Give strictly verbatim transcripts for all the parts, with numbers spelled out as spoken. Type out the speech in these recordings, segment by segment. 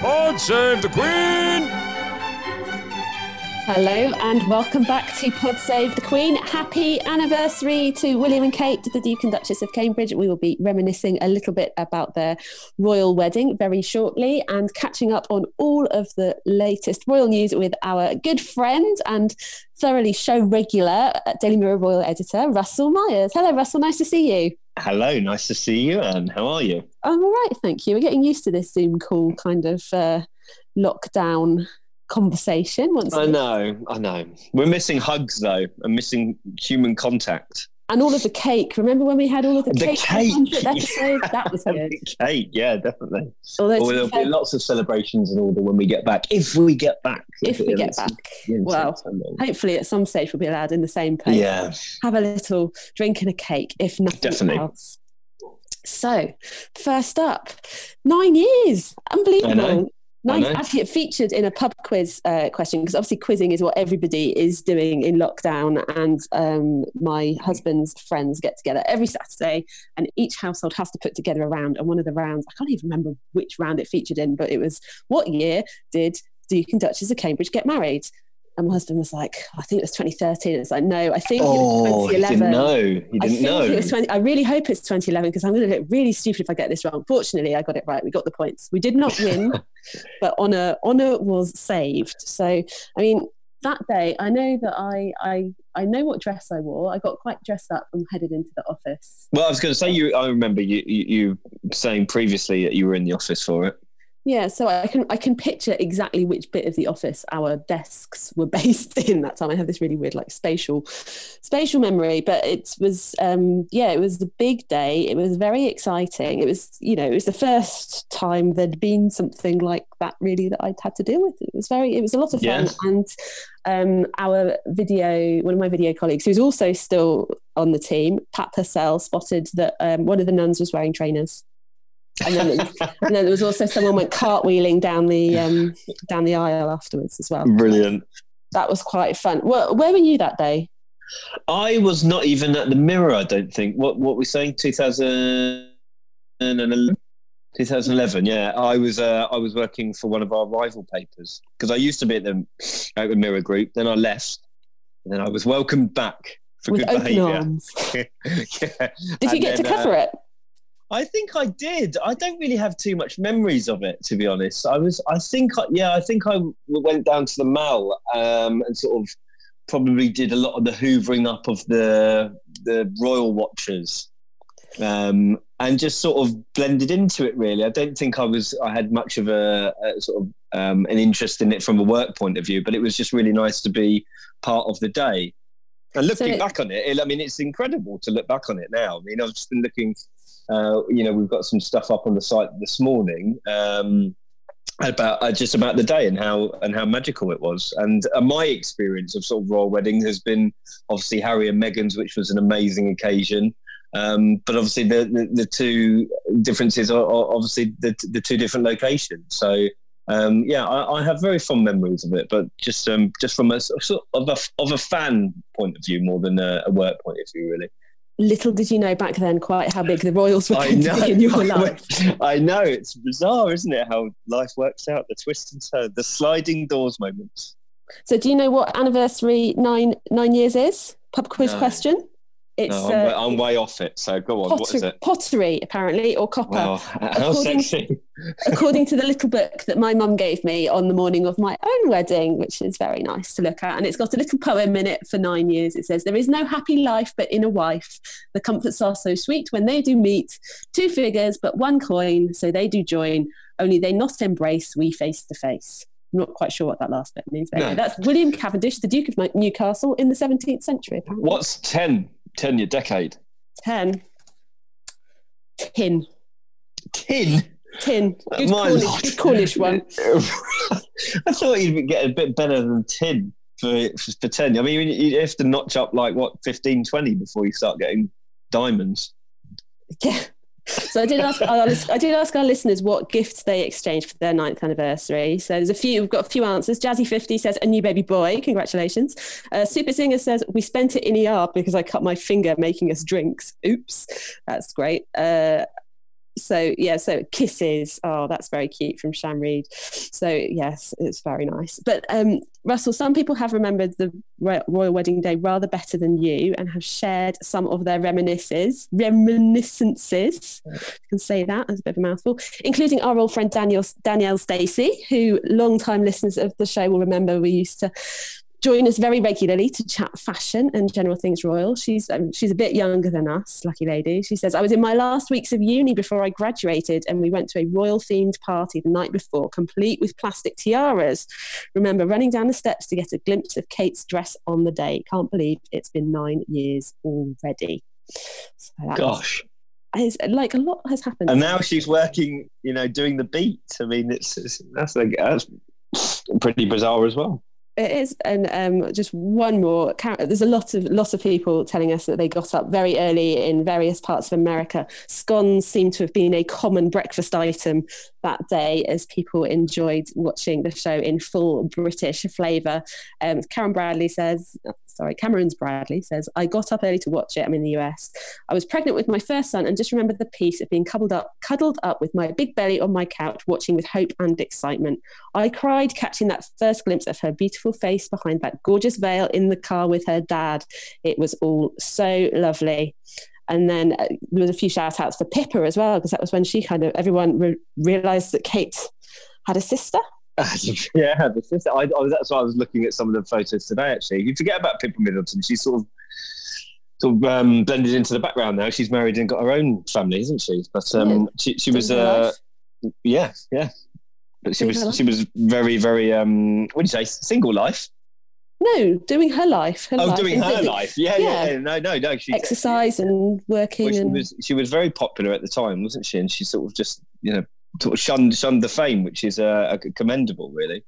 Pod Save the Queen! Hello and welcome back to Pod Save the Queen. Happy anniversary to William and Kate, the Duke and Duchess of Cambridge. We will be reminiscing a little bit about their royal wedding very shortly and catching up on all of the latest royal news with our good friend and thoroughly show regular Daily Mirror royal editor, Russell Myers. Hello, Russell. Nice to see you. Hello, nice to see you, Anne. How are you? I'm all right, thank you. We're getting used to this Zoom call kind of uh, lockdown conversation. Once I know, I know. We're missing hugs, though, and missing human contact. And all of the cake. Remember when we had all of the, the cake? cake. Episode? That was good. Cake, yeah, definitely. Although well, there'll fair, be lots of celebrations and all that when we get back. If we get back. If we get back. Well, hopefully at some stage we'll be allowed in the same place. Yeah. Have a little drink and a cake, if nothing definitely. else. So, first up, nine years. Unbelievable. Nice. Actually, it featured in a pub quiz uh, question, because obviously quizzing is what everybody is doing in lockdown, and um, my husband's friends get together every Saturday and each household has to put together a round, and one of the rounds, I can't even remember which round it featured in, but it was, what year did Duke and Duchess of Cambridge get married? And my husband was like, I think it was twenty thirteen. It's like, no, I think oh, it was twenty eleven. Oh, he didn't know. He didn't I think know. It was twenty I really hope it's twenty eleven, because I'm going to look really stupid if I get this wrong. Fortunately, I got it right. We got the points. We did not win, but honour honour was saved. So, I mean, that day, I know that I, I I know what dress I wore. I got quite dressed up and headed into the office. Well, I was going to say, you. I remember you, you, you saying previously that you were in the office for it. Yeah, so I can I can picture exactly which bit of the office our desks were based in that time. I have this really weird like spatial spatial memory, but it was um, yeah, it was the big day. It was very exciting. It was, you know, it was the first time there'd been something like that really that I'd had to deal with. It was very it was a lot of fun. Yes. And um, our video one of my video colleagues, who's also still on the team, Pat Purcell, spotted that um, one of the nuns was wearing trainers. And then, it, and then there was also someone went cartwheeling down the um, down the aisle afterwards as well. Brilliant. That was quite fun. Well, where were you that day? I was not even at the Mirror, I don't think. What what were we saying? two thousand eleven Yeah, I was uh, I was working for one of our rival papers, because I used to be at the, at the Mirror Group. Then I left, and then I was welcomed back for With good open behaviour. Arms. Yeah. Did and you get then, to cover uh, it? I think I did. I don't really have too much memories of it, to be honest. I was, I think, I, yeah, I think I went down to the Mall um, and sort of probably did a lot of the hoovering up of the the royal watchers, um, and just sort of blended into it. Really, I don't think I was. I had much of a, a sort of um, an interest in it from a work point of view, but it was just really nice to be part of the day. And looking so it- back on it, it, I mean, it's incredible to look back on it now. I mean, I've just been looking. Uh, you know, we've got some stuff up on the site this morning um, about uh, just about the day and how and how magical it was. And uh, my experience of sort of royal wedding has been obviously Harry and Meghan's, which was an amazing occasion. Um, but obviously the, the, the two differences are, are obviously the, the two different locations. So um, yeah, I, I have very fond memories of it, but just um, just from a sort of a, of a fan point of view more than a, a work point of view, really. Little did you know back then quite how big the royals were going to be in your life. I know, it's bizarre, isn't it, how life works out, the twist and turn, the sliding doors moments. So do you know what anniversary nine nine years is? Pub quiz no. question. It's, no, I'm, uh, I'm way off it, so go on, potter- what is it? Pottery, apparently, or copper. Wow, how according, sexy. According to the little book that my mum gave me on the morning of my own wedding, which is very nice to look at, and it's got a little poem in it for nine years. It says, there is no happy life but in a wife. The comforts are so sweet when they do meet. Two figures but one coin, so they do join. Only they not embrace, we face to face. I'm not quite sure what that last bit means. But no. That's William Cavendish, the Duke of Newcastle in the seventeenth century, apparently. What's ten? Ten, your decade. Ten. Tin. Tin? Tin. Good, oh, Cornish, good Cornish one. I thought you'd get a bit better than tin for, for ten. I mean, you have to notch up, like, what, fifteen, twenty before you start getting diamonds. Yeah. So I did ask our, I did ask our listeners what gifts they exchanged for their ninth anniversary. So there's a few, we've got a few answers. Jazzy fifty says, a new baby boy. Congratulations. Uh, Super Singer says, we spent it in E R because I cut my finger making us drinks. Oops. That's great. Uh, so, yeah, so kisses. Oh, that's very cute from Sham Reed. So, yes, it's very nice. But, um, Russell, some people have remembered the Royal Wedding Day rather better than you and have shared some of their reminiscences, reminiscences, I can say that, that's a bit of a mouthful, including our old friend Daniel, Danielle Stacey, who long-time listeners of the show will remember we used to join us very regularly to chat fashion and general things royal. She's um, she's a bit younger than us, lucky lady. She says, I was in my last weeks of uni before I graduated and we went to a royal-themed party the night before, complete with plastic tiaras. Remember running down the steps to get a glimpse of Kate's dress on the day. Can't believe it's been nine years already. So Gosh. Is, like, a lot has happened. And now she's working, you know, doing the beat. I mean, it's, it's that's, like, that's pretty bizarre as well. It is, and um, just one more. There's a lot of lots of people telling us that they got up very early in various parts of America. Scones seem to have been a common breakfast item that day, as people enjoyed watching the show in full British flavour. Um, Karen Bradley says, sorry, Cameron's Bradley says, I got up early to watch it. I'm in the U S. I was pregnant with my first son, and just remember the peace of being cuddled up, cuddled up with my big belly on my couch, watching with hope and excitement. I cried catching that first glimpse of her beautiful face behind that gorgeous veil in the car with her dad. It was all so lovely. And then uh, there was a few shout outs for Pippa as well, because that was when she kind of everyone re- realized that Kate had a sister. Yeah, the sister. I, I was, that's why I was looking at some of the photos today. Actually, you forget about Pippa Middleton. She's sort of sort of um, blended into the background now. She's married and got her own family, isn't she? But um, yeah, she, she was uh, yeah, yeah. But she was she was very, very, um, what do you say, single life? No, doing her life. Her oh, life. doing her life. Yeah, yeah, yeah. No, no, no. She, Exercise she, and working. Well, she, and... Was, she was very popular at the time, wasn't she? And she sort of just, you know, sort of shunned, shunned the fame, which is uh, commendable, really.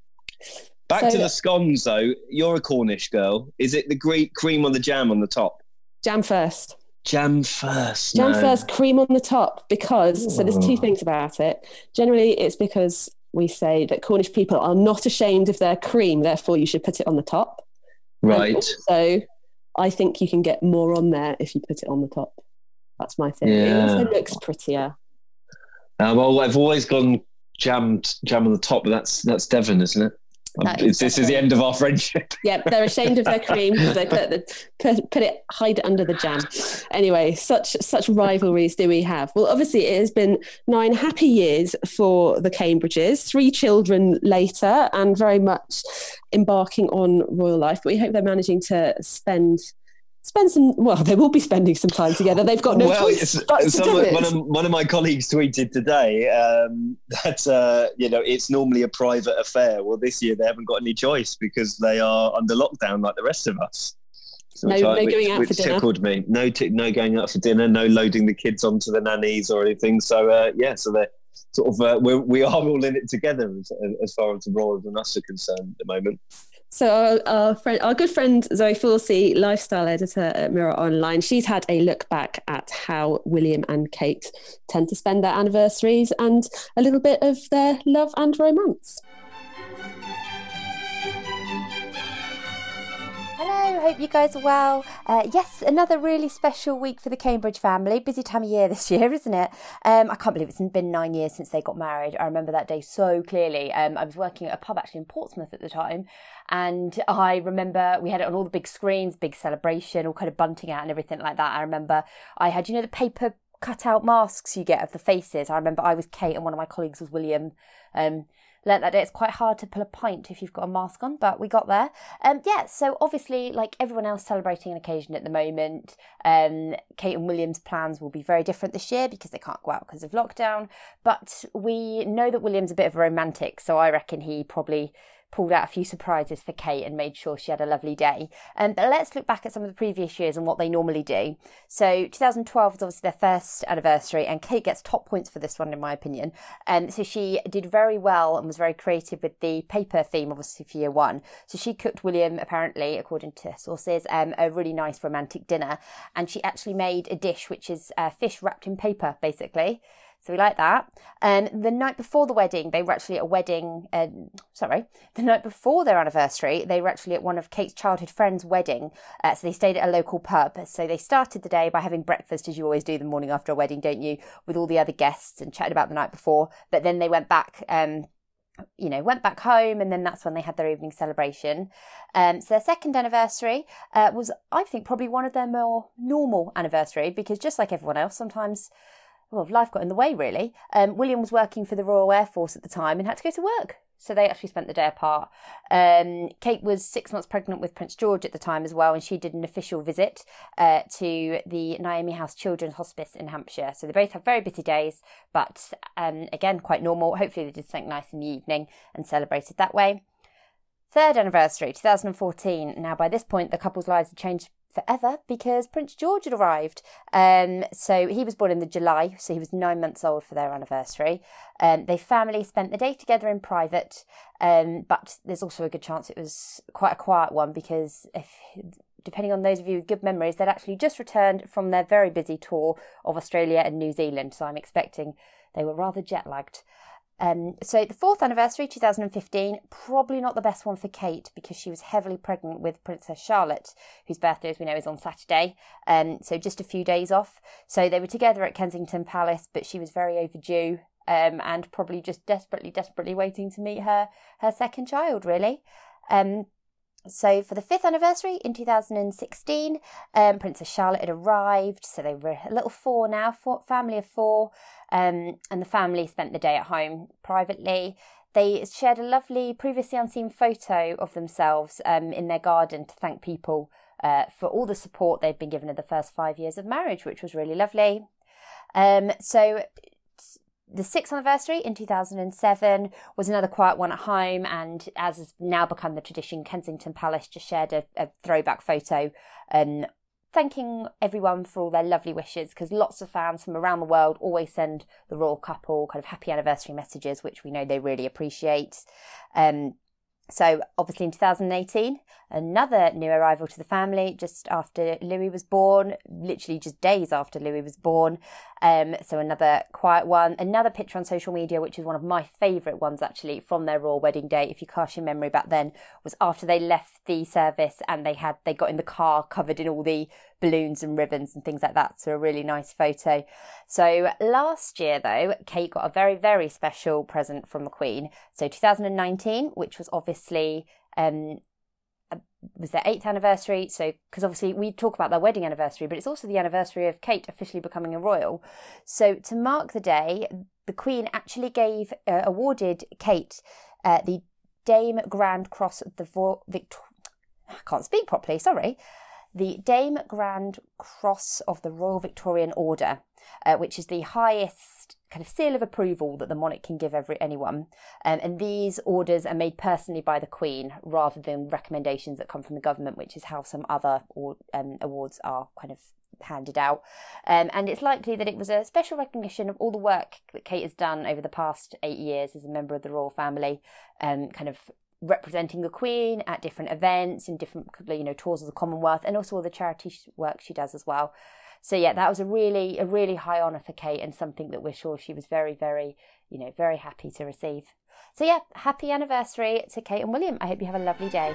Back so, to the scones, though. You're a Cornish girl. Is it the Greek cream on the jam on the top? Jam first. Jam first. Jam no. first, cream on the top, because, Ooh. so there's two things about it. Generally, it's because... we say that Cornish people are not ashamed of their cream, therefore you should put it on the top. Right. So I think you can get more on there if you put it on the top. That's my theory. Yeah. It also looks prettier. Um, well, I've always gone jam, jam on the top, but that's that's Devon, isn't it? That is this Devon. Is the end of our friendship. Yeah, they're ashamed of their cream. They put, the, put put it, hide it under the jam. Anyway, such such rivalries do we have. Well, obviously it has been nine happy years for the Cambridges, three children later, and very much embarking on royal life. But we hope they're managing to spend... Spend some, well, they will be spending some time together. They've got no well, choice but to do it. One of, one of my colleagues tweeted today um, that, uh, you know, it's normally a private affair. Well, this year they haven't got any choice because they are under lockdown like the rest of us. So no, which, no going which, out which for dinner. tickled me. No, t- no going out for dinner, no loading the kids onto the nannies or anything. So, uh, yeah, so they're sort of, uh, we're, we are all in it together as, as far as the royals and us are concerned at the moment. So our, our friend, our good friend Zoe Forsey, lifestyle editor at Mirror Online, she's had a look back at how William and Kate tend to spend their anniversaries and a little bit of their love and romance. Hello, hope you guys are well. Uh, yes, another really special week for the Cambridge family. Busy time of year this year, isn't it? Um, I can't believe it's been nine years since they got married. I remember that day so clearly. Um, I was working at a pub actually in Portsmouth at the time, and I remember we had it on all the big screens, big celebration, all kind of bunting out and everything like that. I remember I had, you know, the paper cut-out masks you get of the faces. I remember I was Kate and one of my colleagues was William. Um, learnt that day it's quite hard to pull a pint if you've got a mask on, but we got there. Um, yeah, so obviously, like everyone else, celebrating an occasion at the moment. Um, Kate and William's plans will be very different this year because they can't go out because of lockdown. But we know that William's a bit of a romantic, so I reckon he probably pulled out a few surprises for Kate and made sure she had a lovely day. Um, but let's look back at some of the previous years and what they normally do. So twenty twelve was obviously their first anniversary, and Kate gets top points for this one, in my opinion. Um, so she did very well and was very creative with the paper theme, obviously, for year one. So she cooked William, apparently, according to sources, um, a really nice romantic dinner. And she actually made a dish which is uh, fish wrapped in paper, basically. So we like that. Um, the night before the wedding, they were actually at a wedding, uh, sorry, the night before their anniversary, they were actually at one of Kate's childhood friend's wedding. Uh, so they stayed at a local pub. So they started the day by having breakfast, as you always do the morning after a wedding, don't you, with all the other guests, and chatted about the night before. But then they went back, um, you know, went back home, and then that's when they had their evening celebration. Um, so their second anniversary uh, was, I think, probably one of their more normal anniversary, because just like everyone else, sometimes... well, life got in the way, really. Um, William was working for the Royal Air Force at the time and had to go to work. So they actually spent the day apart. Um, Kate was six months pregnant with Prince George at the time as well, and she did an official visit uh, to the Naomi House Children's Hospice in Hampshire. So they both had very busy days, but um, again, quite normal. Hopefully they did something nice in the evening and celebrated that way. Third anniversary, two thousand fourteen. Now, by this point, the couple's lives had changed forever because Prince George had arrived. Um, so he was born in the July, so he was nine months old for their anniversary. Um, their family spent the day together in private, um, but there's also a good chance it was quite a quiet one because if... depending on those of you with good memories, they'd actually just returned from their very busy tour of Australia and New Zealand, so I'm expecting they were rather jet-lagged. Um, so the fourth anniversary, two thousand fifteen, probably not the best one for Kate because she was heavily pregnant with Princess Charlotte, whose birthday, as we know, is on Saturday. Um, so just a few days off. So they were together at Kensington Palace, but she was very overdue um, and probably just desperately, desperately waiting to meet her her second child, really. Um, So for the fifth anniversary in two thousand sixteen, um, Princess Charlotte had arrived, so they were a little four now, four, family of four, um, and the family spent the day at home privately. They shared a lovely previously unseen photo of themselves um, in their garden to thank people uh, for all the support they'd been given in the first five years of marriage, which was really lovely. Um, so... The sixth anniversary in two thousand seven was another quiet one at home, and as has now become the tradition, Kensington Palace just shared a, a throwback photo um, thanking everyone for all their lovely wishes, because lots of fans from around the world always send the royal couple kind of happy anniversary messages, which we know they really appreciate. Um, so obviously in two thousand eighteen, another new arrival to the family just after Louis was born, literally just days after Louis was born. Um, so another quiet one, another picture on social media, which is one of my favourite ones actually from their royal wedding day, if you cast your memory back then, was after they left the service and they had they got in the car covered in all the balloons and ribbons and things like that. So a really nice photo. So last year though, Kate got a very, very special present from the Queen. So two thousand nineteen, which was obviously... Um, was their eighth anniversary, so because obviously we talk about their wedding anniversary, but it's also the anniversary of Kate officially becoming a royal. So to mark the day, the Queen actually gave uh, awarded Kate uh, the Dame Grand Cross of the Vo- Victor- I can't speak properly sorry the Dame Grand Cross of the Royal Victorian Order, uh, which is the highest kind of seal of approval that the monarch can give every anyone. Um, and these orders are made personally by the Queen rather than recommendations that come from the government, which is how some other or, um, awards are kind of handed out. Um, and it's likely that it was a special recognition of all the work that Kate has done over the past eight years as a member of the royal family, um, kind of representing the Queen at different events and different, you know, tours of the Commonwealth, and also all the charity work she does as well. So yeah, that was a really, a really high honour for Kate, and something that we're sure she was very, very, you know, very happy to receive. So yeah, happy anniversary to Kate and William. I hope you have a lovely day.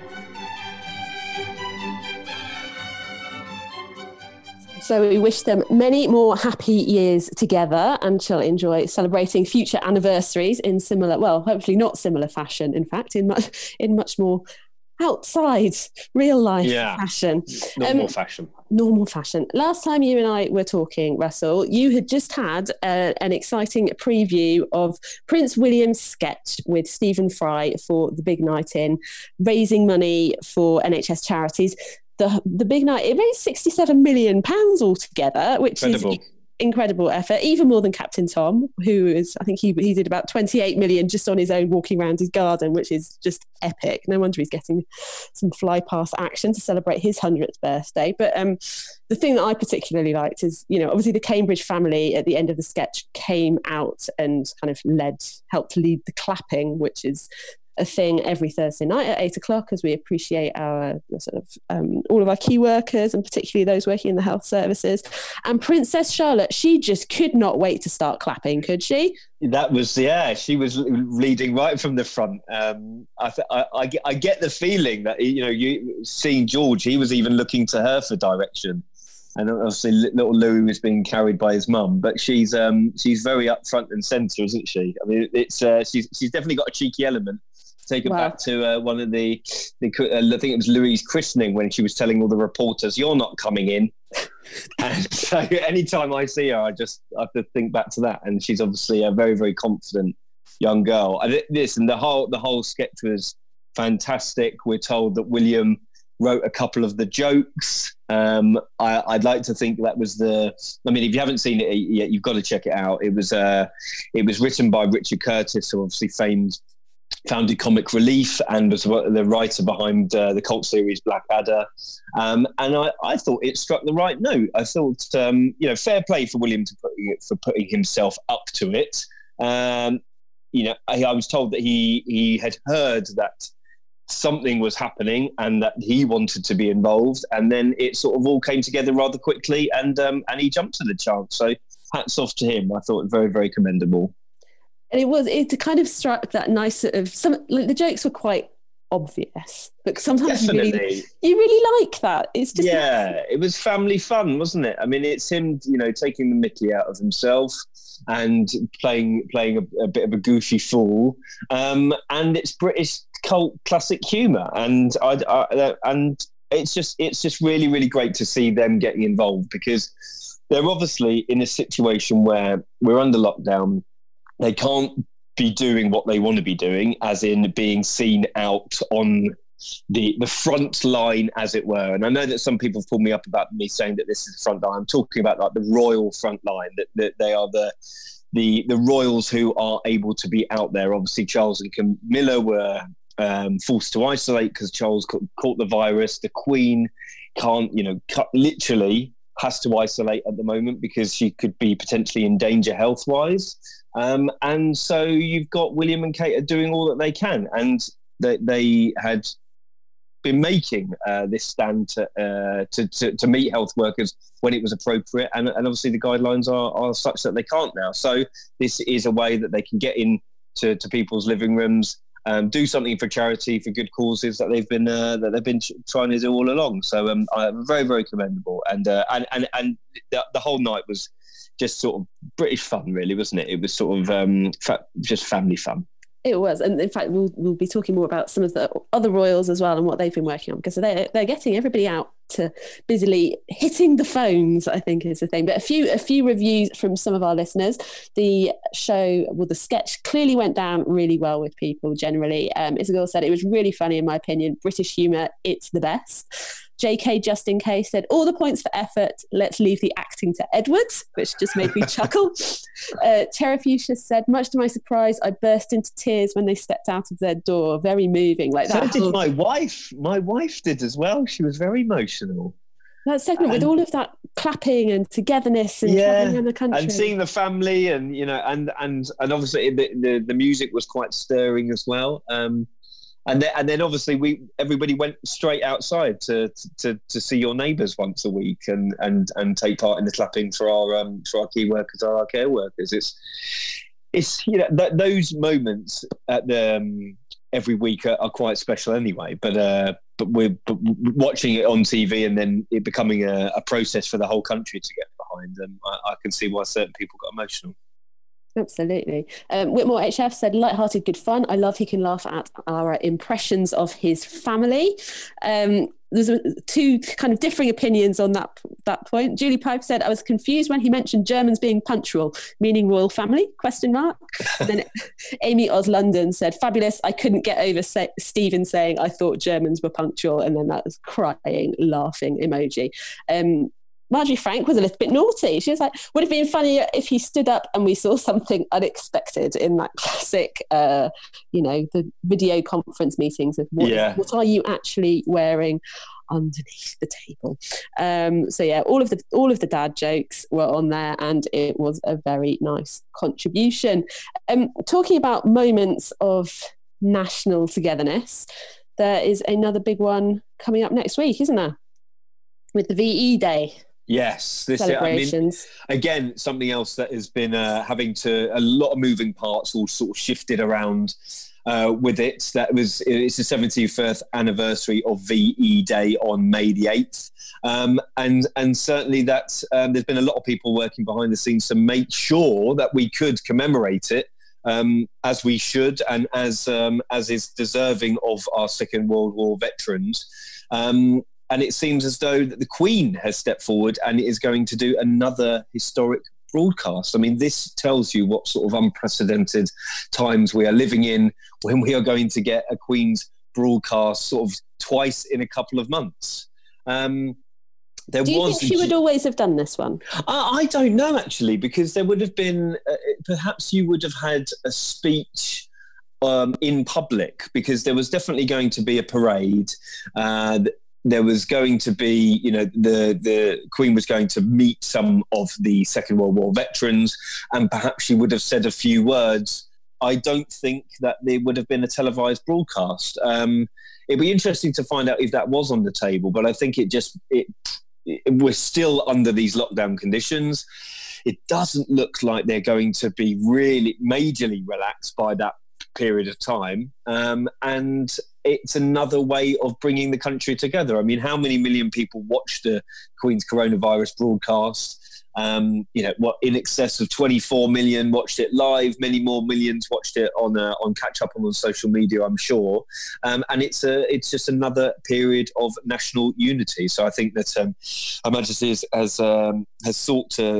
So we wish them many more happy years together and shall enjoy celebrating future anniversaries in similar, well, hopefully not similar fashion, in fact, in much in much more outside real life yeah. fashion. Normal um, fashion. Normal fashion. Last time you and I were talking, Russell, you had just had uh, an exciting preview of Prince William's sketch with Stephen Fry for The Big Night In, raising money for N H S charities. The the Big Night, it raised sixty-seven million pounds altogether, which Incredible. is incredible effort, even more than Captain Tom, who is, I think he he did about twenty-eight million just on his own walking around his garden, which is just epic. No wonder he's getting some fly past action to celebrate his hundredth birthday. But um, the thing that I particularly liked is, you know, obviously the Cambridge family at the end of the sketch came out and kind of led, helped lead the clapping, which is a thing every Thursday night at eight o'clock, as we appreciate our sort of um, all of our key workers and particularly those working in the health services. And Princess Charlotte, she just could not wait to start clapping, could she? That was yeah. She was leading right from the front. Um, I, th- I, I, I get the feeling that you know, you seeing George, he was even looking to her for direction, and obviously little Louis was being carried by his mum. But she's um, she's very up front and centre, isn't she? I mean, it's uh, she's she's definitely got a cheeky element. Take it wow. back to uh, one of the, the uh, I think it was Louise's christening when she was telling all the reporters, "You're not coming in." And so, anytime I see her, I just I have to think back to that. And she's obviously a very, very confident young girl. And this and the whole the whole sketch was fantastic. We're told that William wrote a couple of the jokes. Um, I, I'd like to think that was the. I mean, if you haven't seen it yet, you've got to check it out. It was uh, it was written by Richard Curtis, who obviously famed. founded Comic Relief and was the writer behind uh, the cult series Blackadder. Um, and I, I thought it struck the right note. I thought, um, you know, fair play for William to put it, for putting himself up to it. Um, you know, I, I was told that he, he had heard that something was happening and that he wanted to be involved. And then it sort of all came together rather quickly and, um, and he jumped at the chance. So hats off to him. I thought very, very commendable. And it was, it kind of struck that nice sort of, some, like the jokes were quite obvious, but sometimes you really, you really like that. It's just Yeah, nice. It was family fun, wasn't it? I mean, it's him, you know, taking the mickey out of himself and playing playing a, a bit of a goofy fool. Um, and it's British cult classic humour. And I, I and it's just it's just really, really great to see them getting involved because they're obviously in a situation where we're under lockdown. They can't be doing what they want to be doing, as in being seen out on the the front line, as it were. And I know that some people have pulled me up about me saying that this is the front line. I'm talking about like the royal front line, that, that they are the, the the royals who are able to be out there. Obviously, Charles and Camilla were um, forced to isolate because Charles caught the virus. The Queen can't, you know, cut, literally has to isolate at the moment because she could be potentially in danger health-wise. Um, and so you've got William and Kate are doing all that they can, and they, they had been making uh, this stand to, uh, to, to to meet health workers when it was appropriate, and, and obviously the guidelines are, are such that they can't now. So this is a way that they can get in to, to people's living rooms, um, do something for charity for good causes that they've been uh, that they've been trying to do all along. So um, uh, very very commendable, and uh, and and and the, the whole night was. Just sort of British fun, really, wasn't it? It was sort of um, fa- just family fun. It was, and in fact, we'll we'll be talking more about some of the other royals as well and what they've been working on because they they're getting everybody out to busily hitting the phones. I think is the thing. But a few a few reviews from some of our listeners. The show, well, the sketch clearly went down really well with people generally. Um, Isabel said it was really funny, in my opinion. British humour, it's the best. J K Just In Case said, all the points for effort, let's leave the acting to Edward, which just made me chuckle. Uh, Terrafuchsia said, much to my surprise, I burst into tears when they stepped out of their door. Very moving. Like that. So did my wife. My wife did as well. She was very emotional. That segment and, with all of that clapping and togetherness and yeah, traveling in the country. And seeing the family and, you know, and and, and obviously the, the, the music was quite stirring as well. Um, And then, and then, obviously, we everybody went straight outside to to, to see your neighbours once a week, and, and, and take part in the clapping for our um, for our key workers, our care workers. It's it's you know that, those moments at the um, every week are, are quite special anyway. But uh, but we're but watching it on T V and then it becoming a, a process for the whole country to get behind. And I, I can see why certain people got emotional. Absolutely. Um, Whitmore H F said, lighthearted, good fun. I love he can laugh at our impressions of his family. Um, there's two kind of differing opinions on that that point. Julie Pipe said, I was confused when he mentioned Germans being punctual, meaning royal family, question mark. And then Amy Oz London said, fabulous, I couldn't get over se- Stephen saying I thought Germans were punctual. And then that was crying, laughing emoji. Um, Marjorie Frank was a little bit naughty. She was like, would have been funnier if he stood up and we saw something unexpected in that classic, uh, you know, the video conference meetings of what, yeah. what are you actually wearing underneath the table? Um, so yeah, all of the all of the dad jokes were on there, and it was a very nice contribution. Um, talking about moments of national togetherness, there is another big one coming up next week, isn't there? With the V E Day. Yes, this celebrations. I mean, again, something else that has been uh, having to a lot of moving parts all sort of shifted around uh, with it. That was it's the seventy-first anniversary of V E Day on May the eighth, um, and and certainly that um, there's been a lot of people working behind the scenes to make sure that we could commemorate it um, as we should and as um, as is deserving of our Second World War veterans. Um, And it seems as though that the Queen has stepped forward and is going to do another historic broadcast. I mean, this tells you what sort of unprecedented times we are living in when we are going to get a Queen's broadcast sort of twice in a couple of months. Um, there do you was think she would always have done this one? I, I don't know, actually, because there would have been... Uh, perhaps you would have had a speech... Um, in public, because there was definitely going to be a parade. Uh, there was going to be, you know, the, the Queen was going to meet some of the Second World War veterans, and perhaps she would have said a few words. I don't think that there would have been a televised broadcast. Um, it'd be interesting to find out if that was on the table, but I think it just, it, it we're still under these lockdown conditions. It doesn't look like they're going to be really majorly relaxed by that period of time, um, and it's another way of bringing the country together. I mean, how many million people watched the Queen's coronavirus broadcast? Um, you know, what in excess of twenty-four million watched it live. Many more millions watched it on uh, on catch up and on social media, I'm sure. Um, and it's a it's just another period of national unity. So I think that um, Her Majesty has has, um, has sought to.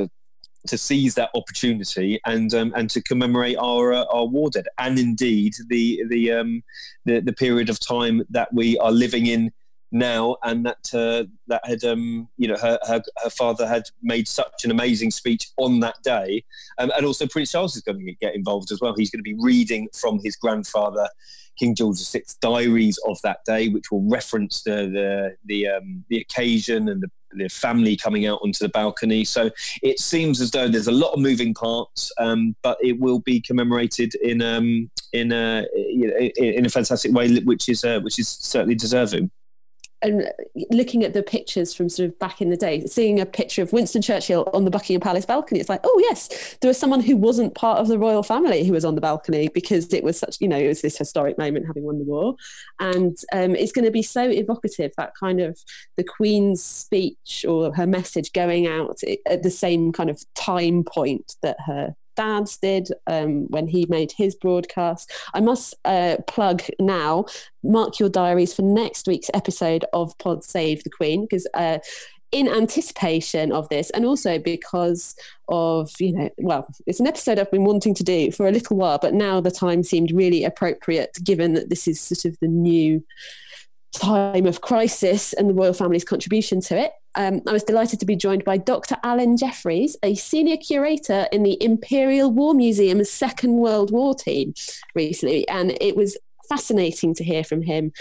to seize that opportunity and um, and to commemorate our uh, our war dead, and indeed the the um the, the period of time that we are living in now, and that uh, that had um you know her, her her father had made such an amazing speech on that day, um, and also Prince Charles is going to get involved as well. He's going to be reading from his grandfather King George the sixth's diaries of that day, which will reference the the the, um, the occasion and the, the family coming out onto the balcony. So it seems as though there's a lot of moving parts, um, but it will be commemorated in um, in a in a fantastic way, which is uh, which is certainly deserving. And looking at the pictures from sort of back in the day, seeing a picture of Winston Churchill on the Buckingham Palace balcony, it's like, oh yes, there was someone who wasn't part of the royal family who was on the balcony, because it was such, you know, it was this historic moment having won the war. And um, it's going to be so evocative, that kind of the Queen's speech or her message going out at the same kind of time point that her dad's did um, when he made his broadcast. I must uh, plug now, mark your diaries for next week's episode of Pod Save the Queen, because uh, in anticipation of this, and also because of, you know, well, it's an episode I've been wanting to do for a little while, but now the time seemed really appropriate, given that this is sort of the new time of crisis and the royal family's contribution to it. Um, I was delighted to be joined by Doctor Alan Jeffries, a senior curator in the Imperial War Museum's Second World War team recently, and it was fascinating to hear from him,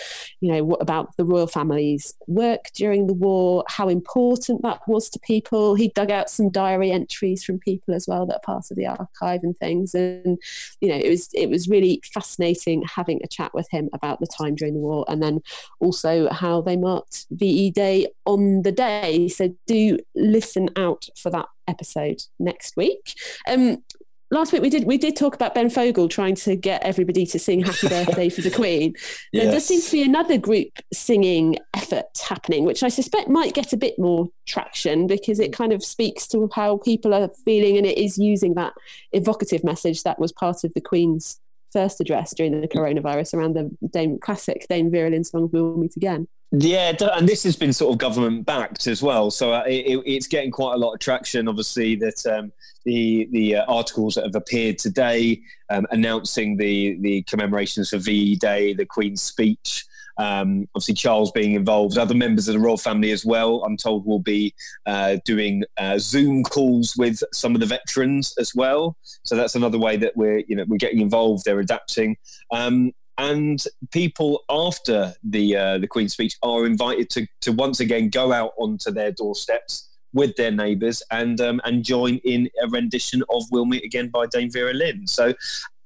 you know, what about the royal family's work during the war, how important that was to people. He dug out some diary entries from people as well that are part of the archive and things, and you know, it was it was really fascinating having a chat with him about the time during the war, and then also how they marked V E Day on the day. So do listen out for that episode next week. Um, last week we did we did talk about Ben Fogle trying to get everybody to sing Happy Birthday for the Queen. Yes. There does seem to be another group singing effort happening, which I suspect might get a bit more traction because it kind of speaks to how people are feeling, and it is using that evocative message that was part of the Queen's first address during the coronavirus around the Dame classic Dame Vera Lynn's song We'll Meet Again. Yeah, and this has been sort of government backed as well, so uh, it, it's getting quite a lot of traction. Obviously, that um, the the uh, articles that have appeared today um, announcing the the commemorations for V E Day, the Queen's speech. Um, obviously, Charles being involved, other members of the royal family as well, I'm told, will be uh, doing uh, Zoom calls with some of the veterans as well. So that's another way that we're, you know, we're getting involved. They're adapting, um, and people after the uh, the Queen's speech are invited to to once again go out onto their doorsteps with their neighbours and um, and join in a rendition of "We'll Meet Again" by Dame Vera Lynn. So.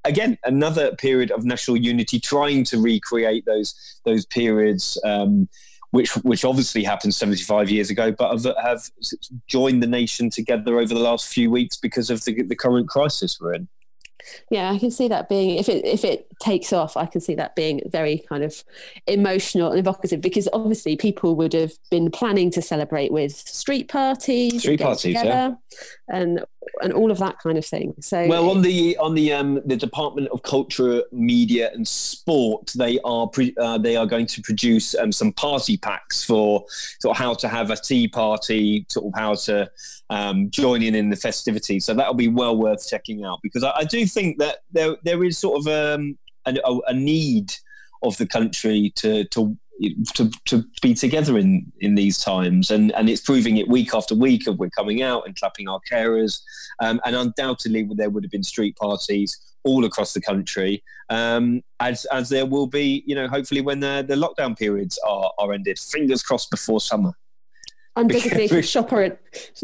Again, another period of national unity, trying to recreate those those periods, um, which which obviously happened seventy-five years ago, but have, have joined the nation together over the last few weeks because of the, the current crisis we're in. Yeah, I can see that being, if it if it takes off, I can see that being very kind of emotional and evocative, because obviously people would have been planning to celebrate with street parties, street parties, yeah, and and all of that kind of thing. So, well, on the on the um, the Department of Culture, Media and Sport, they are pre- uh, they are going to produce um, some party packs for sort of how to have a tea party, sort of how to um, join in in the festivities. So that'll be well worth checking out, because I, I do think that there there is sort of um, a, a need of the country to to. To, to be together in, in these times, and, and it's proving it week after week, and we're coming out and clapping our carers, um, and undoubtedly there would have been street parties all across the country, um, as as there will be, you know, hopefully when the, the lockdown periods are, are ended, fingers crossed before summer. I'm designated shopper,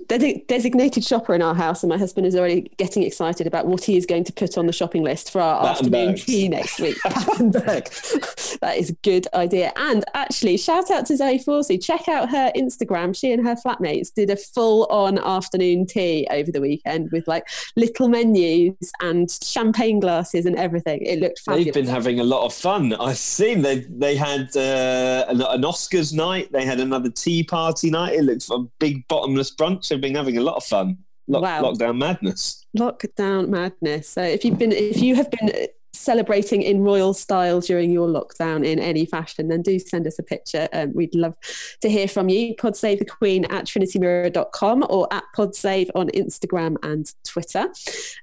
designated shopper in our house, and my husband is already getting excited about what he is going to put on the shopping list for our afternoon tea next week. That is a good idea. And actually, shout out to Zoe Forsey. Check out her Instagram. She and her flatmates did a full-on afternoon tea over the weekend with like little menus and champagne glasses and everything. It looked fabulous. They've been having a lot of fun. I've seen they they had uh, an Oscars night. They had another tea party night. It looks a big bottomless brunch. They've been having a lot of fun. Lock, wow. Lockdown madness. Lockdown madness. So if you've been, if you have been celebrating in royal style during your lockdown in any fashion, then do send us a picture. Um, we'd love to hear from you. Pod Save the Queen at trinity mirror dot com or at Pod Save on Instagram and Twitter.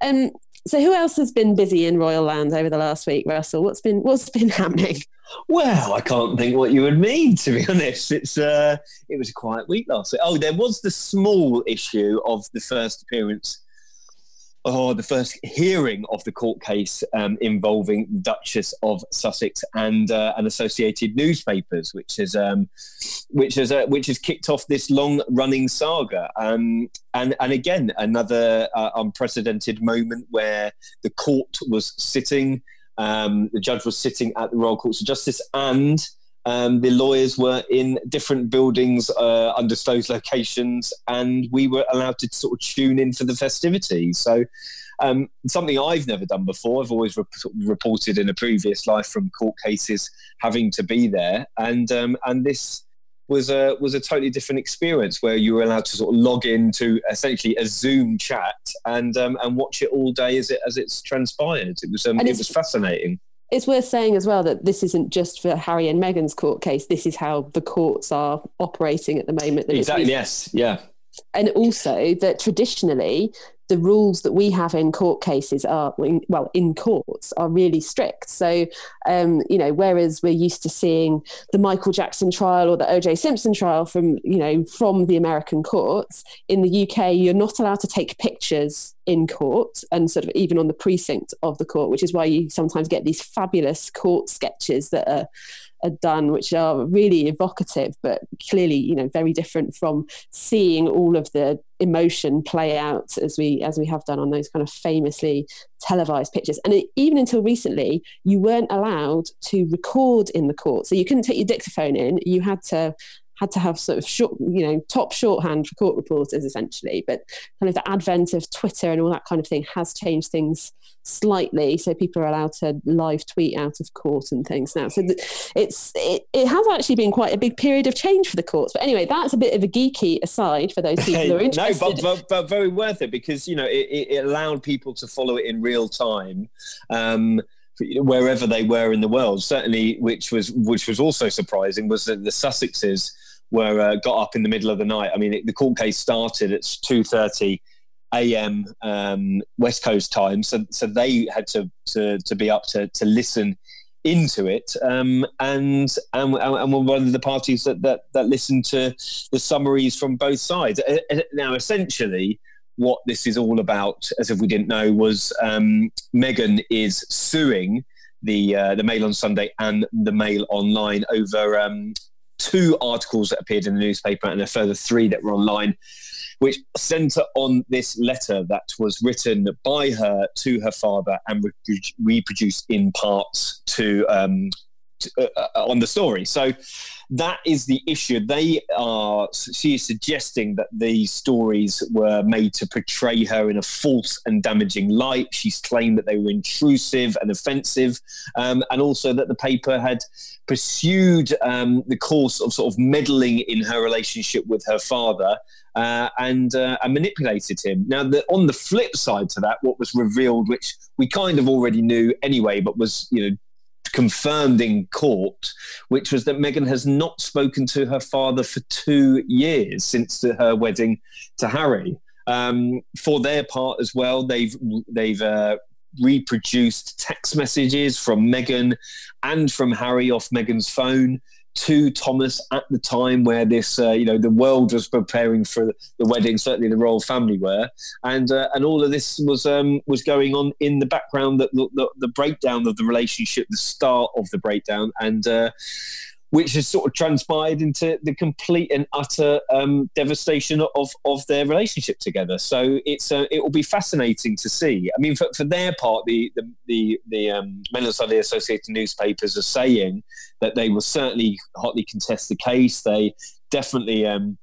Um, so who else has been busy in royal land over the last week, Russell? What's been what's been happening? Well, I can't think what you would mean, to be honest. It's uh, it was a quiet week last week. Oh, there was the small issue of the first appearance, or oh, the first hearing of the court case um, involving the Duchess of Sussex and uh, and Associated Newspapers, which is um, which is uh, which has kicked off this long-running saga. Um, and and again, another uh, unprecedented moment where the court was sitting. Um, the judge was sitting at the Royal Courts of Justice, and um, the lawyers were in different buildings, uh, undisclosed locations, and we were allowed to sort of tune in for the festivities. So um, something I've never done before. I've always re- reported in a previous life from court cases having to be there, and um, and this was a was a totally different experience where you were allowed to sort of log into essentially a Zoom chat and um, and watch it all day as it as it's transpired. It was um, it was fascinating. It's worth saying as well that this isn't just for Harry and Meghan's court case. This is how the courts are operating at the moment. Exactly. Yes. Yeah. And also that traditionally the rules that we have in court cases are, well, in courts are really strict. So, um, you know, whereas we're used to seeing the Michael Jackson trial or the O J Simpson trial from, you know, from the American courts, in the U K, you're not allowed to take pictures in court and sort of even on the precinct of the court, which is why you sometimes get these fabulous court sketches that are, are done, which are really evocative, but clearly, you know, very different from seeing all of the emotion play out as we as we have done on those kind of famously televised pictures. And it, even until recently, you weren't allowed to record in the court, so you couldn't take your dictaphone in. You had to had to have sort of short, you know, top shorthand for court reporters essentially. But kind of the advent of Twitter and all that kind of thing has changed things slightly. So people are allowed to live tweet out of court and things now. So it's it, it has actually been quite a big period of change for the courts. But anyway, that's a bit of a geeky aside for those people who are interested. No, but, but, but very worth it, because, you know, it, it allowed people to follow it in real time. Um, wherever they were in the world, certainly, which was which was also surprising, was that the Sussexes were uh, got up in the middle of the night. I mean, it, the court case started at two thirty a.m. Um, West Coast time, so so they had to to, to be up to, to listen into it, um, and and and were one of the parties that, that that listened to the summaries from both sides. Now, essentially, what this is all about, as if we didn't know, was um, Meghan is suing the uh, the Mail on Sunday and the Mail Online over um, two articles that appeared in the newspaper and a further three that were online, which centre on this letter that was written by her to her father and reprodu- reproduced in parts to, um, to uh, on the story. So that is the issue. They are, she is suggesting that these stories were made to portray her in a false and damaging light. She's claimed that they were intrusive and offensive, um, and also that the paper had pursued um, the course of sort of meddling in her relationship with her father, uh, and, uh, and manipulated him. Now, the, on the flip side to that, what was revealed, which we kind of already knew anyway, but was, you know, confirmed in court, which was that Meghan has not spoken to her father for two years since the, her wedding to Harry. Um, for their part as well, they've they've uh, reproduced text messages from Meghan and from Harry off Meghan's phone to Thomas at the time where this, uh, you know, the world was preparing for the wedding, certainly the royal family were, and uh, and all of this was um, was going on in the background, that the, the breakdown of the relationship, the start of the breakdown, and uh, which has sort of transpired into the complete and utter um, devastation of, of their relationship together. So it's uh, it will be fascinating to see. I mean, for, for their part, the the the, the um, Mail on Sunday Associated Newspapers are saying that they will certainly hotly contest the case. They definitely um,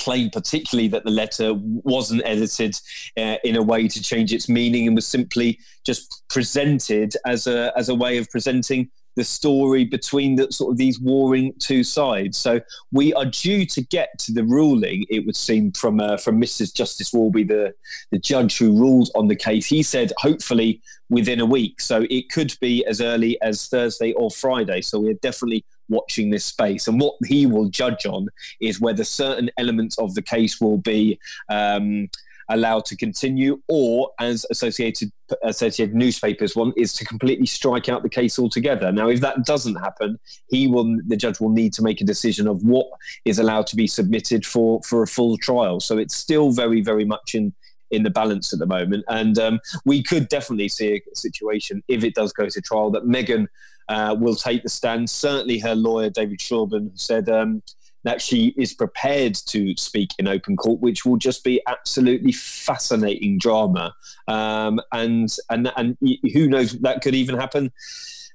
claim particularly that the letter wasn't edited uh, in a way to change its meaning and was simply just presented as a as a way of presenting the story between the sort of these warring two sides. So we are due to get to the ruling, it would seem, from uh, from Missus Justice Welby, the, the judge who ruled on the case. He said hopefully within a week. So it could be as early as Thursday or Friday. So we're definitely watching this space. And what he will judge on is whether certain elements of the case will be um, allowed to continue, or, as Associated Associated Newspapers want, is to completely strike out the case altogether. Now, if that doesn't happen, he will, the judge will need to make a decision of what is allowed to be submitted for, for a full trial. So it's still very, very much in, in the balance at the moment. And um, we could definitely see a situation, if it does go to trial, that Meghan uh, will take the stand. Certainly her lawyer, David Shorban, said um, that she is prepared to speak in open court, which will just be absolutely fascinating drama. Um, and and and who knows, that could even happen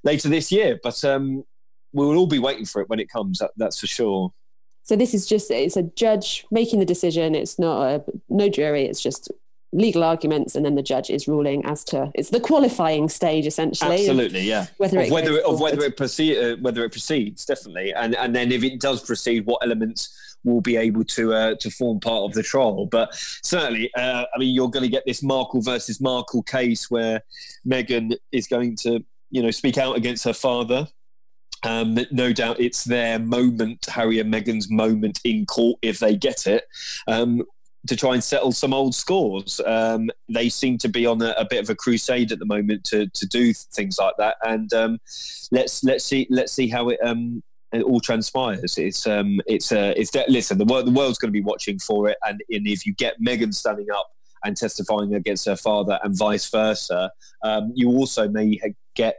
later this year. But um, we will all be waiting for it when it comes, that, that's for sure. So this is just, it's a judge making the decision. It's not a, no jury, it's just legal arguments, and then the judge is ruling as to, it's the qualifying stage essentially. Absolutely, yeah. Whether of it whether it, of whether it proceed uh, whether it proceeds, definitely, and and then if it does proceed, what elements will be able to uh, to form part of the trial. But certainly, uh, I mean, you're going to get this Markle versus Markle case where Meghan is going to, you know, speak out against her father. Um, no doubt, it's their moment, Harry and Meghan's moment in court, if they get it, Um, to try and settle some old scores. Um, they seem to be on a, a bit of a crusade at the moment to to do things like that. And um, let's let's see let's see how it um it all transpires. It's um it's uh, it's de- listen the world the world's going to be watching for it. And, and if you get Meghan standing up and testifying against her father and vice versa, um, you also may get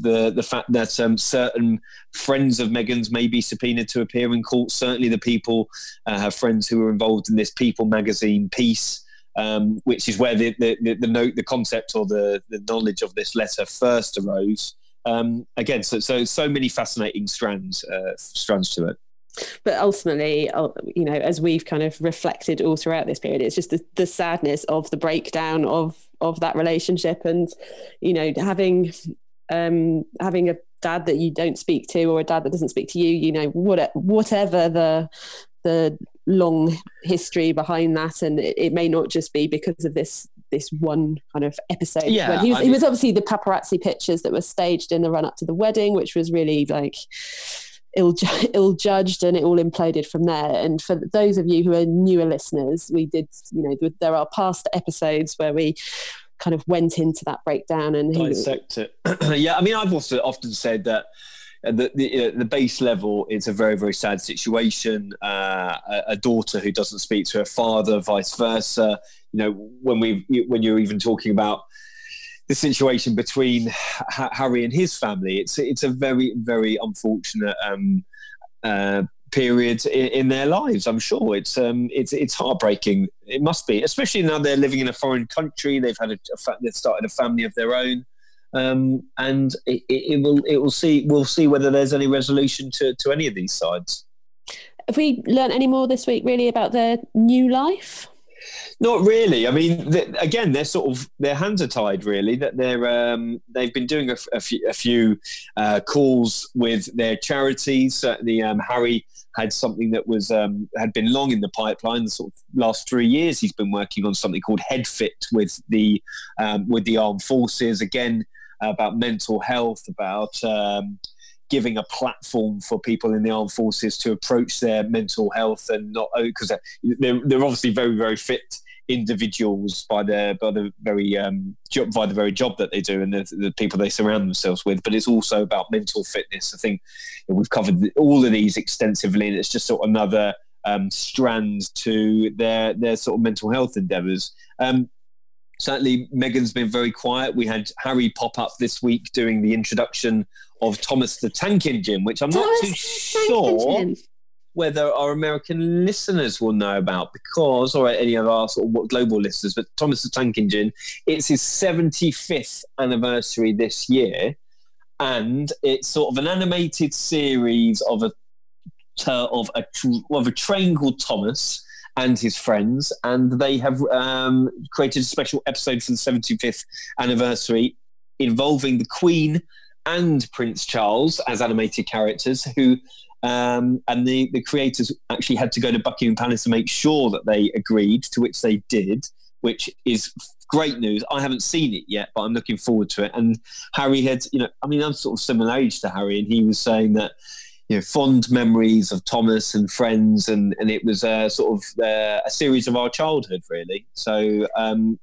the the fact that um, certain friends of Meghan's may be subpoenaed to appear in court. Certainly the people, uh, her friends who were involved in this People magazine piece, um, which is where the the, the, the, note, the concept or the, the knowledge of this letter first arose. Um, again, so so so many fascinating strands uh, strands to it. But ultimately, you know, as we've kind of reflected all throughout this period, it's just the, the sadness of the breakdown of of that relationship, and you know, having um, having a dad that you don't speak to, or a dad that doesn't speak to you. You know, what whatever the the long history behind that, and it, it may not just be because of this this one kind of episode. Yeah, he was, I mean, it was obviously the paparazzi pictures that were staged in the run up to the wedding, which was really like. Ill, ill judged, and it all imploded from there. And for those of you who are newer listeners, we did, you know, there are past episodes where we kind of went into that breakdown and dissect it. Yeah, I mean, I've also often said that at the, the, the base level, it's a very, very sad situation. Uh, a, a daughter who doesn't speak to her father, vice versa. You know, when we when you're even talking about the situation between H- Harry and his family, it's it's a very, very unfortunate um, uh, period in, in their lives, I'm sure. It's um, it's it's heartbreaking. It must be, especially now they're living in a foreign country. They've had a, a fa- they've started a family of their own, um, and it, it, it will it will see we'll see whether there's any resolution to, to any of these sides. Have we learnt any more this week, really, about their new life? Not really. I mean, th- again, they're sort of their hands are tied. Really, that they're um, they've been doing a, f- a, f- a few uh, calls with their charities. Certainly, um, Harry had something that was um, had been long in the pipeline. The sort of last three years, he's been working on something called HeadFit with the um, with the armed forces. Again, about mental health, about um, giving a platform for people in the armed forces to approach their mental health, and not because they're, they're obviously very, very fit individuals by their by the very um, job by the very job that they do and the, the people they surround themselves with. But it's also about mental fitness. I think we've covered all of these extensively, and it's just sort of another um, strand to their their sort of mental health endeavours. Um, certainly, Meghan's been very quiet. We had Harry pop up this week doing the introduction of Thomas the Tank Engine, which I'm Thomas not too sure engine. whether our American listeners will know about, because, or any of our sort of global listeners, but Thomas the Tank Engine, it's his seventy-fifth anniversary this year, and it's sort of an animated series of a of a of a train called Thomas and his friends, and they have um, created a special episode for the seventy-fifth anniversary involving the Queen and Prince Charles as animated characters, who um, and the, the creators actually had to go to Buckingham Palace to make sure that they agreed, to which they did, which is great news. I haven't seen it yet, but I'm looking forward to it. And Harry had, you know, I mean, I'm sort of similar age to Harry, and he was saying that, you know, fond memories of Thomas and friends, and, and it was uh, sort of uh, a series of our childhood, really. So, um,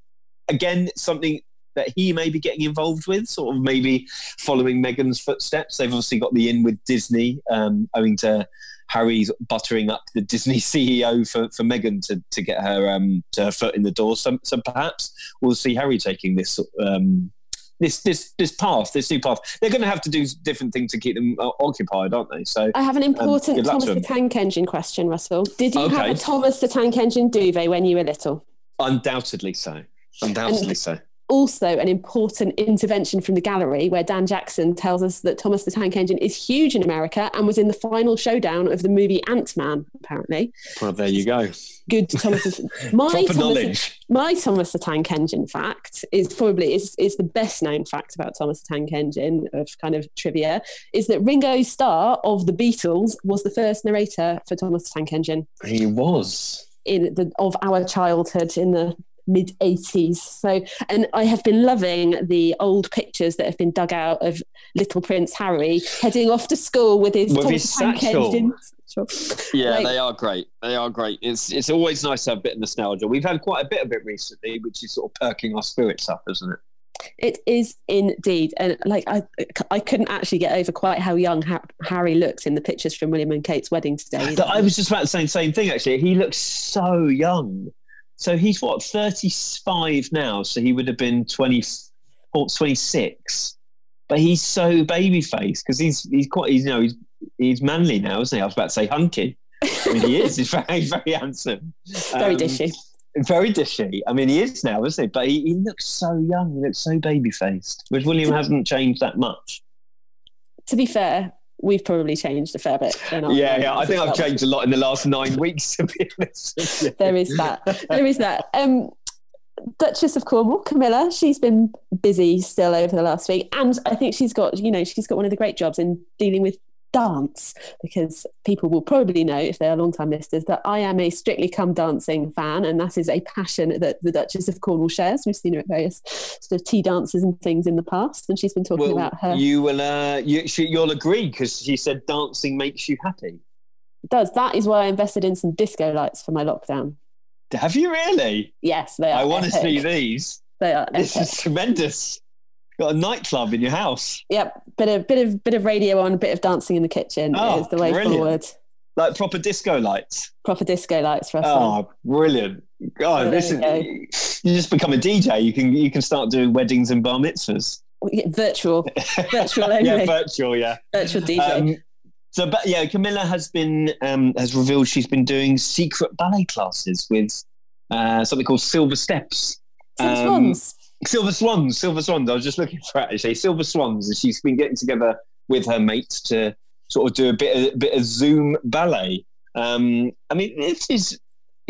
again, something that he may be getting involved with, sort of maybe following Meghan's footsteps. They've obviously got the in with Disney, um, owing to Harry's buttering up the Disney C E O for, for Meghan to, to get her um, to her foot in the door. So, so perhaps we'll see Harry taking this um, this this this path, this new path. They're going to have to do different things to keep them occupied, aren't they? So I have an important um, Thomas the Tank Engine question, Russell. Did you okay. have a Thomas the Tank Engine duvet when you were little? Undoubtedly so. Undoubtedly and- so. Also, an important intervention from the gallery, where Dan Jackson tells us that Thomas the Tank Engine is huge in America and was in the final showdown of the movie Ant-Man, apparently. Well, there you go. Good Thomas. My, Thomas knowledge. my Thomas the Tank Engine fact is probably is, is the best known fact about Thomas the Tank Engine of kind of trivia, is that Ringo Starr of the Beatles was the first narrator for Thomas the Tank Engine. He was. In the of our childhood in the mid eighties. So, and I have been loving the old pictures that have been dug out of little Prince Harry heading off to school with his, with his satchel. Yeah, like, they are great. They are great. It's it's always nice to have a bit of nostalgia. We've had quite a bit of it recently, which is sort of perking our spirits up, isn't it? It is indeed. And like I I couldn't actually get over quite how young Harry looked in the pictures from William and Kate's wedding today. I was just about to say the same thing, actually. He looks so young. So he's, what, thirty-five now, so he would have been twenty or twenty-six. But he's so baby-faced, because he's he's quite, he's, you know, he's, he's manly now, isn't he? I was about to say hunky. I mean, he is. He's very, very handsome. Very um, dishy. Very dishy. I mean, he is now, isn't he? But he, he looks so young. He looks so baby-faced, which William hasn't changed that much. To be fair, we've probably changed a fair bit. In our yeah, yeah. I think well. I've changed a lot in the last nine weeks, to be honest. There is that. There is that. Um, Duchess of Cornwall, Camilla, she's been busy still over the last week. And I think she's got, you know, she's got one of the great jobs in dealing with dance, because people will probably know, if they're long-time listeners, that I am a Strictly Come Dancing fan, and that is a passion that the Duchess of Cornwall shares. We've seen her at various sort of tea dances and things in the past, and she's been talking well, about her. You will, uh, you, she, you'll agree, because she said dancing makes you happy. It does. That is why I invested in some disco lights for my lockdown. Have you really? Yes, they are. I want epic. to see these. They are. This epic. is tremendous. Got a nightclub in your house. Yep, bit of bit of bit of radio on, a bit of dancing in the kitchen oh, is the way brilliant. forward. Like proper disco lights. Proper disco lights for us. Oh, brilliant! God, oh, this you is go. you just become a D J. You can you can start doing weddings and bar mitzvahs. Yeah, virtual, virtual only. yeah, virtual. Yeah, virtual D J. Um, so, but yeah, Camilla has been um, has revealed she's been doing secret ballet classes with uh, something called Silver Steps. Silver um, Swans. Silver Swans, Silver Swans. I was just looking for it actually. Silver Swans, and she's been getting together with her mates to sort of do a bit of, a bit of Zoom ballet. Um, I mean, this is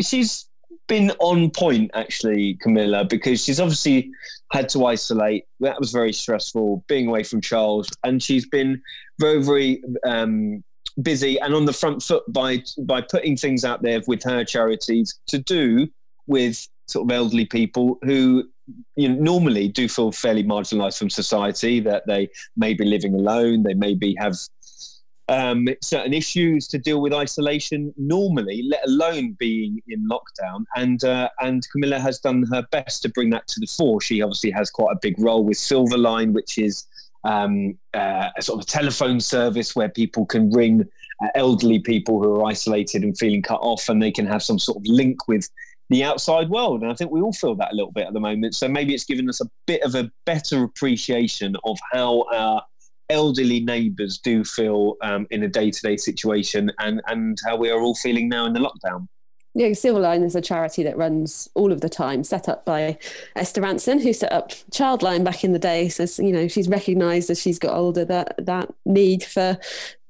she's been on point actually, Camilla, because she's obviously had to isolate. That was very stressful, being away from Charles, and she's been very, very um, busy and on the front foot by by putting things out there with her charities to do with sort of elderly people who, you know, normally do feel fairly marginalised from society, that they may be living alone, they maybe have um, certain issues to deal with isolation normally, let alone being in lockdown. And uh, and Camilla has done her best to bring that to the fore. She obviously has quite a big role with Silverline, which is um, uh, a sort of a telephone service where people can ring uh, elderly people who are isolated and feeling cut off, and they can have some sort of link with the outside world. And I think we all feel that a little bit at the moment. So maybe it's given us a bit of a better appreciation of how our elderly neighbours do feel um, in a day-to-day situation, and, and how we are all feeling now in the lockdown. Yeah, Silverline is a charity that runs all of the time, set up by Esther Ranson, who set up Childline back in the day. So, you know, she's recognised as she's got older that that need for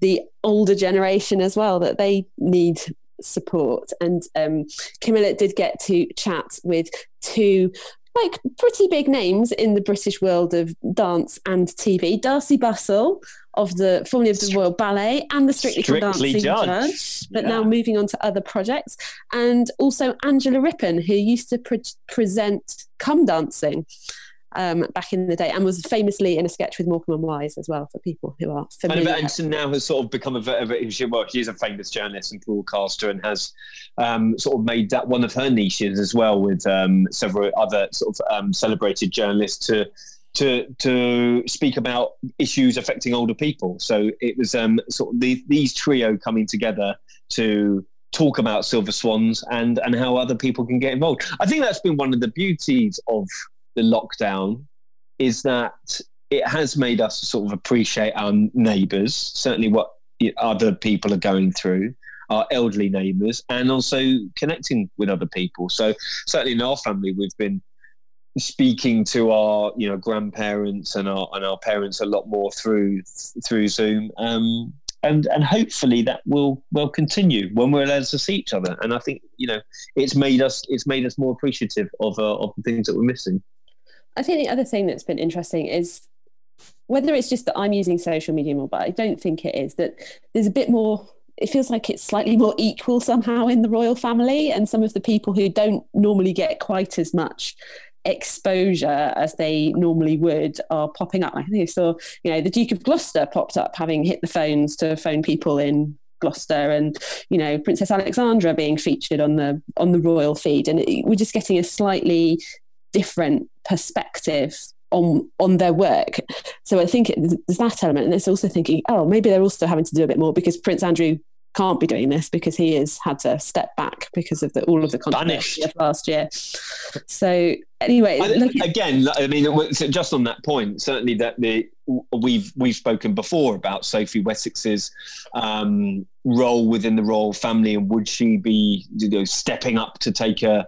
the older generation as well, that they need support. And um, Camilla did get to chat with two like pretty big names in the British world of dance and T V. Darcy Bustle, of the formerly of the Royal Ballet and the Strictly Come Dancing judge, but yeah. now moving on to other projects, and also Angela Rippon, who used to pre- present Come Dancing um, back in the day, and was famously in a sketch with Morecambe and Wise as well, for people who are familiar. And Anson now has sort of become a, a, well, she is a famous journalist and broadcaster, and has um, sort of made that one of her niches as well, with um, several other sort of um, celebrated journalists to to to speak about issues affecting older people. So it was um, sort of the, these trio coming together to talk about Silver Swans and, and how other people can get involved. I think that's been one of the beauties of the lockdown, is that it has made us sort of appreciate our neighbours, certainly what other people are going through, our elderly neighbours, and also connecting with other people. So certainly in our family, we've been speaking to our, you know, grandparents and our and our parents a lot more through through Zoom, um, and and hopefully that will will continue when we're allowed to see each other. And I think, you know, it's made us it's made us more appreciative of uh, of the things that we're missing. I think the other thing that's been interesting is, whether it's just that I'm using social media more, but I don't think it is, that there's a bit more, it feels like it's slightly more equal somehow in the royal family, and some of the people who don't normally get quite as much exposure as they normally would are popping up. I think I saw, you know, the Duke of Gloucester popped up, having hit the phones to phone people in Gloucester, and, you know, Princess Alexandra being featured on the on the royal feed, and it, we're just getting a slightly different perspective on on their work. So I think it, there's that element, and it's also thinking, oh, maybe they're also having to do a bit more, because Prince Andrew can't be doing this, because he has had to step back because of the, all of the controversy of last year. So anyway, I, looking- again, I mean, just on that point, certainly that the we've we've spoken before about Sophie Wessex's um, role within the royal family, and would she be, you know, stepping up to take a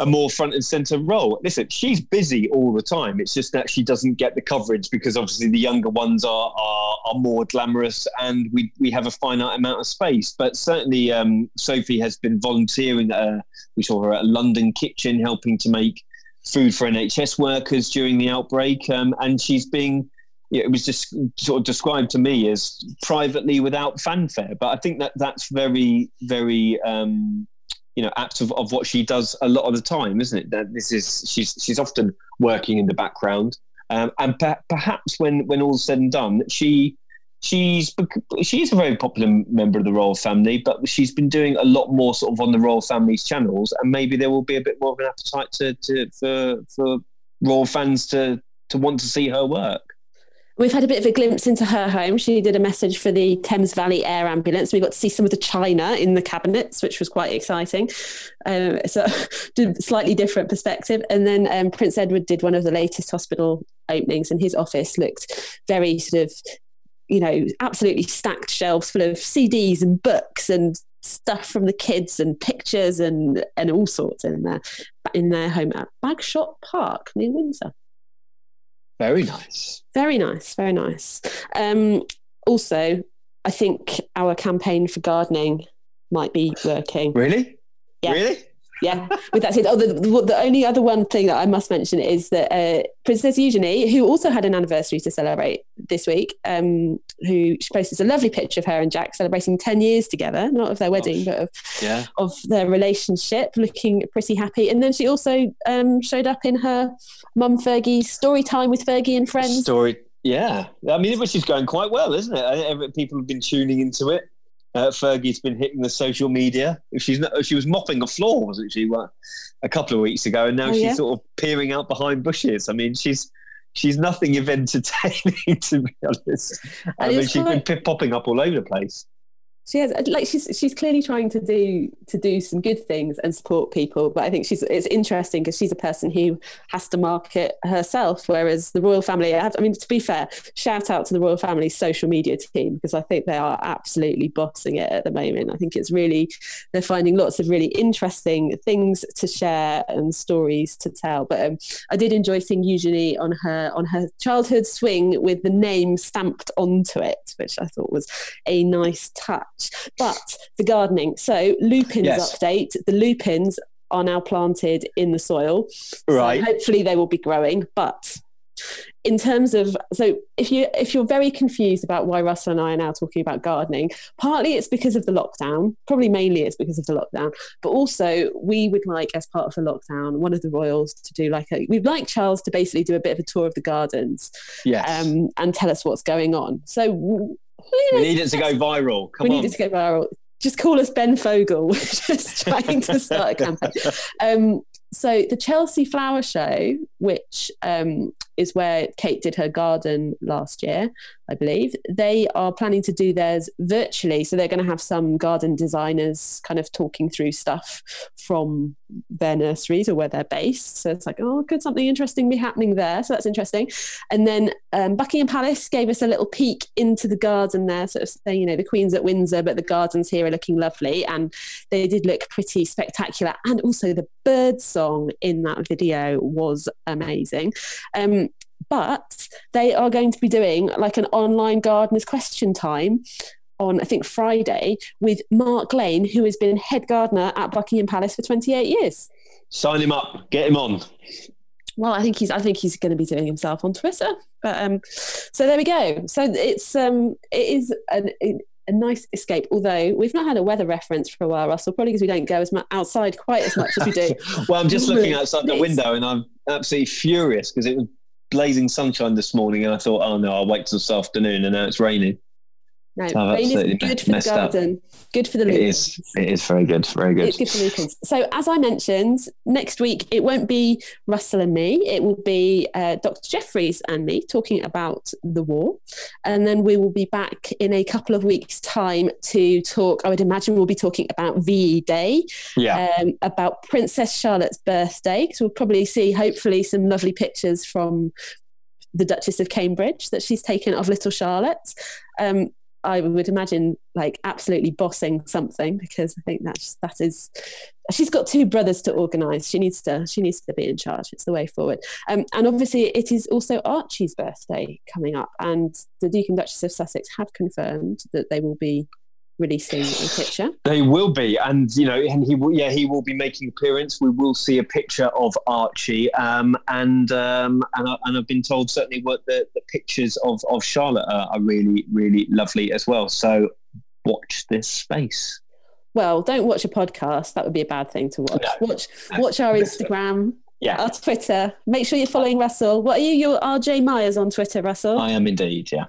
a more front and centre role. Listen, she's busy all the time. It's just that she doesn't get the coverage because obviously the younger ones are are, are more glamorous and we, we have a finite amount of space. But certainly um, Sophie has been volunteering. Uh, we saw her at a London kitchen helping to make food for N H S workers during the outbreak. Um, and she's being, you know, it was just sort of described to me as privately without fanfare. But I think that that's very, very... Um, you know, apt of, of what she does a lot of the time, isn't it? That this is, she's she's often working in the background, um, and per, perhaps when when all's said and done, she she's she's a very popular member of the royal family, but she's been doing a lot more sort of on the royal family's channels, and maybe there will be a bit more of an appetite to, to for for royal fans to to want to see her work. We've had a bit of a glimpse into her home. She did a message for the Thames Valley Air Ambulance. We got to see some of the china in the cabinets, which was quite exciting. Um, so slightly different perspective. And then um, Prince Edward did one of the latest hospital openings, and his office looked very sort of, you know, absolutely stacked shelves full of C Ds and books and stuff from the kids and pictures and, and all sorts in their, in their home at Bagshot Park near Windsor. Very nice. Very nice, very nice. Um, also, I think our campaign for gardening might be working. Really? Yeah. Really? Yeah. With that said, oh, the, the only other one thing that I must mention is that uh, Princess Eugenie, who also had an anniversary to celebrate this week, um, who she posted a lovely picture of her and Jack celebrating ten years together, not of their wedding, oh, but of, yeah. of their relationship, looking pretty happy. And then she also um, showed up in her Mum Fergie's story time with Fergie and friends. Story, yeah. I mean, which is going quite well, isn't it? People have been tuning into it. Uh, Fergie's been hitting the social media. If she's not, if she was mopping the floor, wasn't she, well, a couple of weeks ago, and now oh, she's yeah? sort of peering out behind bushes. I mean, she's she's nothing if entertaining, to be honest. I mean, she's quite... been popping up all over the place. She has, like, she's she's clearly trying to do to do some good things and support people, but I think she's it's interesting because she's a person who has to market herself, whereas the royal family. I mean, to be fair, shout out to the royal family's social media team because I think they are absolutely bossing it at the moment. I think it's really they're finding lots of really interesting things to share and stories to tell. But um, I did enjoy seeing Eugenie on her on her childhood swing with the name stamped onto it, which I thought was a nice touch. But the gardening, so lupins yes. update. The lupins are now planted in the soil, right? So hopefully they will be growing. But in terms of, so if you if you're very confused about why Russell and I are now talking about gardening, partly it's because of the lockdown. Probably mainly it's because of the lockdown. But also we would like, as part of the lockdown, one of the royals to do like a we'd like Charles to basically do a bit of a tour of the gardens, yes, um, and tell us what's going on. So. You know, we need it to go viral. Come we on. We need it to go viral. Just call us Ben Fogle. We're just trying to start a campaign. Um, so the Chelsea Flower Show, which um, is where Kate did her garden last year, I believe, they are planning to do theirs virtually. So they're going to have some garden designers kind of talking through stuff from their nurseries or where they're based. So it's like, oh, could something interesting be happening there? So that's interesting. And then um, Buckingham Palace gave us a little peek into the garden there, sort of saying, you know, the Queen's at Windsor, but the gardens here are looking lovely. And they did look pretty spectacular. And also the bird song in that video was amazing. Um, but they are going to be doing like an online gardener's question time on, I think, Friday with Mark Lane, who has been head gardener at Buckingham Palace for twenty-eight years. Sign him up, get him on. Well, I think he's I think he's going to be doing himself on Twitter. But um, so there we go. So it's um, it is an, a nice escape. Although we've not had a weather reference for a while, Russell, probably because we don't go as mu- outside quite as much as we do. Well, I'm just looking outside the window and I'm absolutely furious because it was blazing sunshine this morning, and I thought, oh no, I'll wait till this afternoon, and now it's raining. No, so rain is good for the garden, up. Good for the lupins. It is, it is very good, very good. It's good for lupins. So, as I mentioned, next week it won't be Russell and me, it will be uh, Doctor Jeffries and me talking about the war. And then we will be back in a couple of weeks' time to talk. I would imagine we'll be talking about V E Day, yeah, um, about Princess Charlotte's birthday. So, we'll probably see, hopefully, some lovely pictures from the Duchess of Cambridge that she's taken of little Charlotte. Um, I would imagine like absolutely bossing something, because I think that's, that is, she's got two brothers to organise. She needs to, she needs to be in charge. It's the way forward. Um, and obviously it is also Archie's birthday coming up, and the Duke and Duchess of Sussex have confirmed that they will be releasing a picture. They will be, and you know, and he will, yeah, he will be making an appearance. We will see a picture of Archie, um, and um, and, I, and I've been told certainly what the, the pictures of of Charlotte are, are really, really lovely as well. So watch this space. Well, don't watch a podcast. That would be a bad thing to watch. No. Watch watch our Instagram. Yeah. Our Twitter. Make sure you're following Russell. What are you? You're R J Myers on Twitter, Russell. I am indeed. Yeah.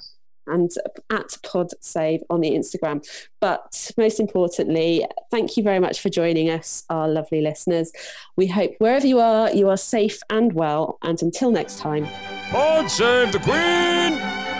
And at Pod Save on the Instagram. But most importantly, thank you very much for joining us, our lovely listeners. We hope wherever you are, you are safe and well. And until next time, Pod Save the Queen!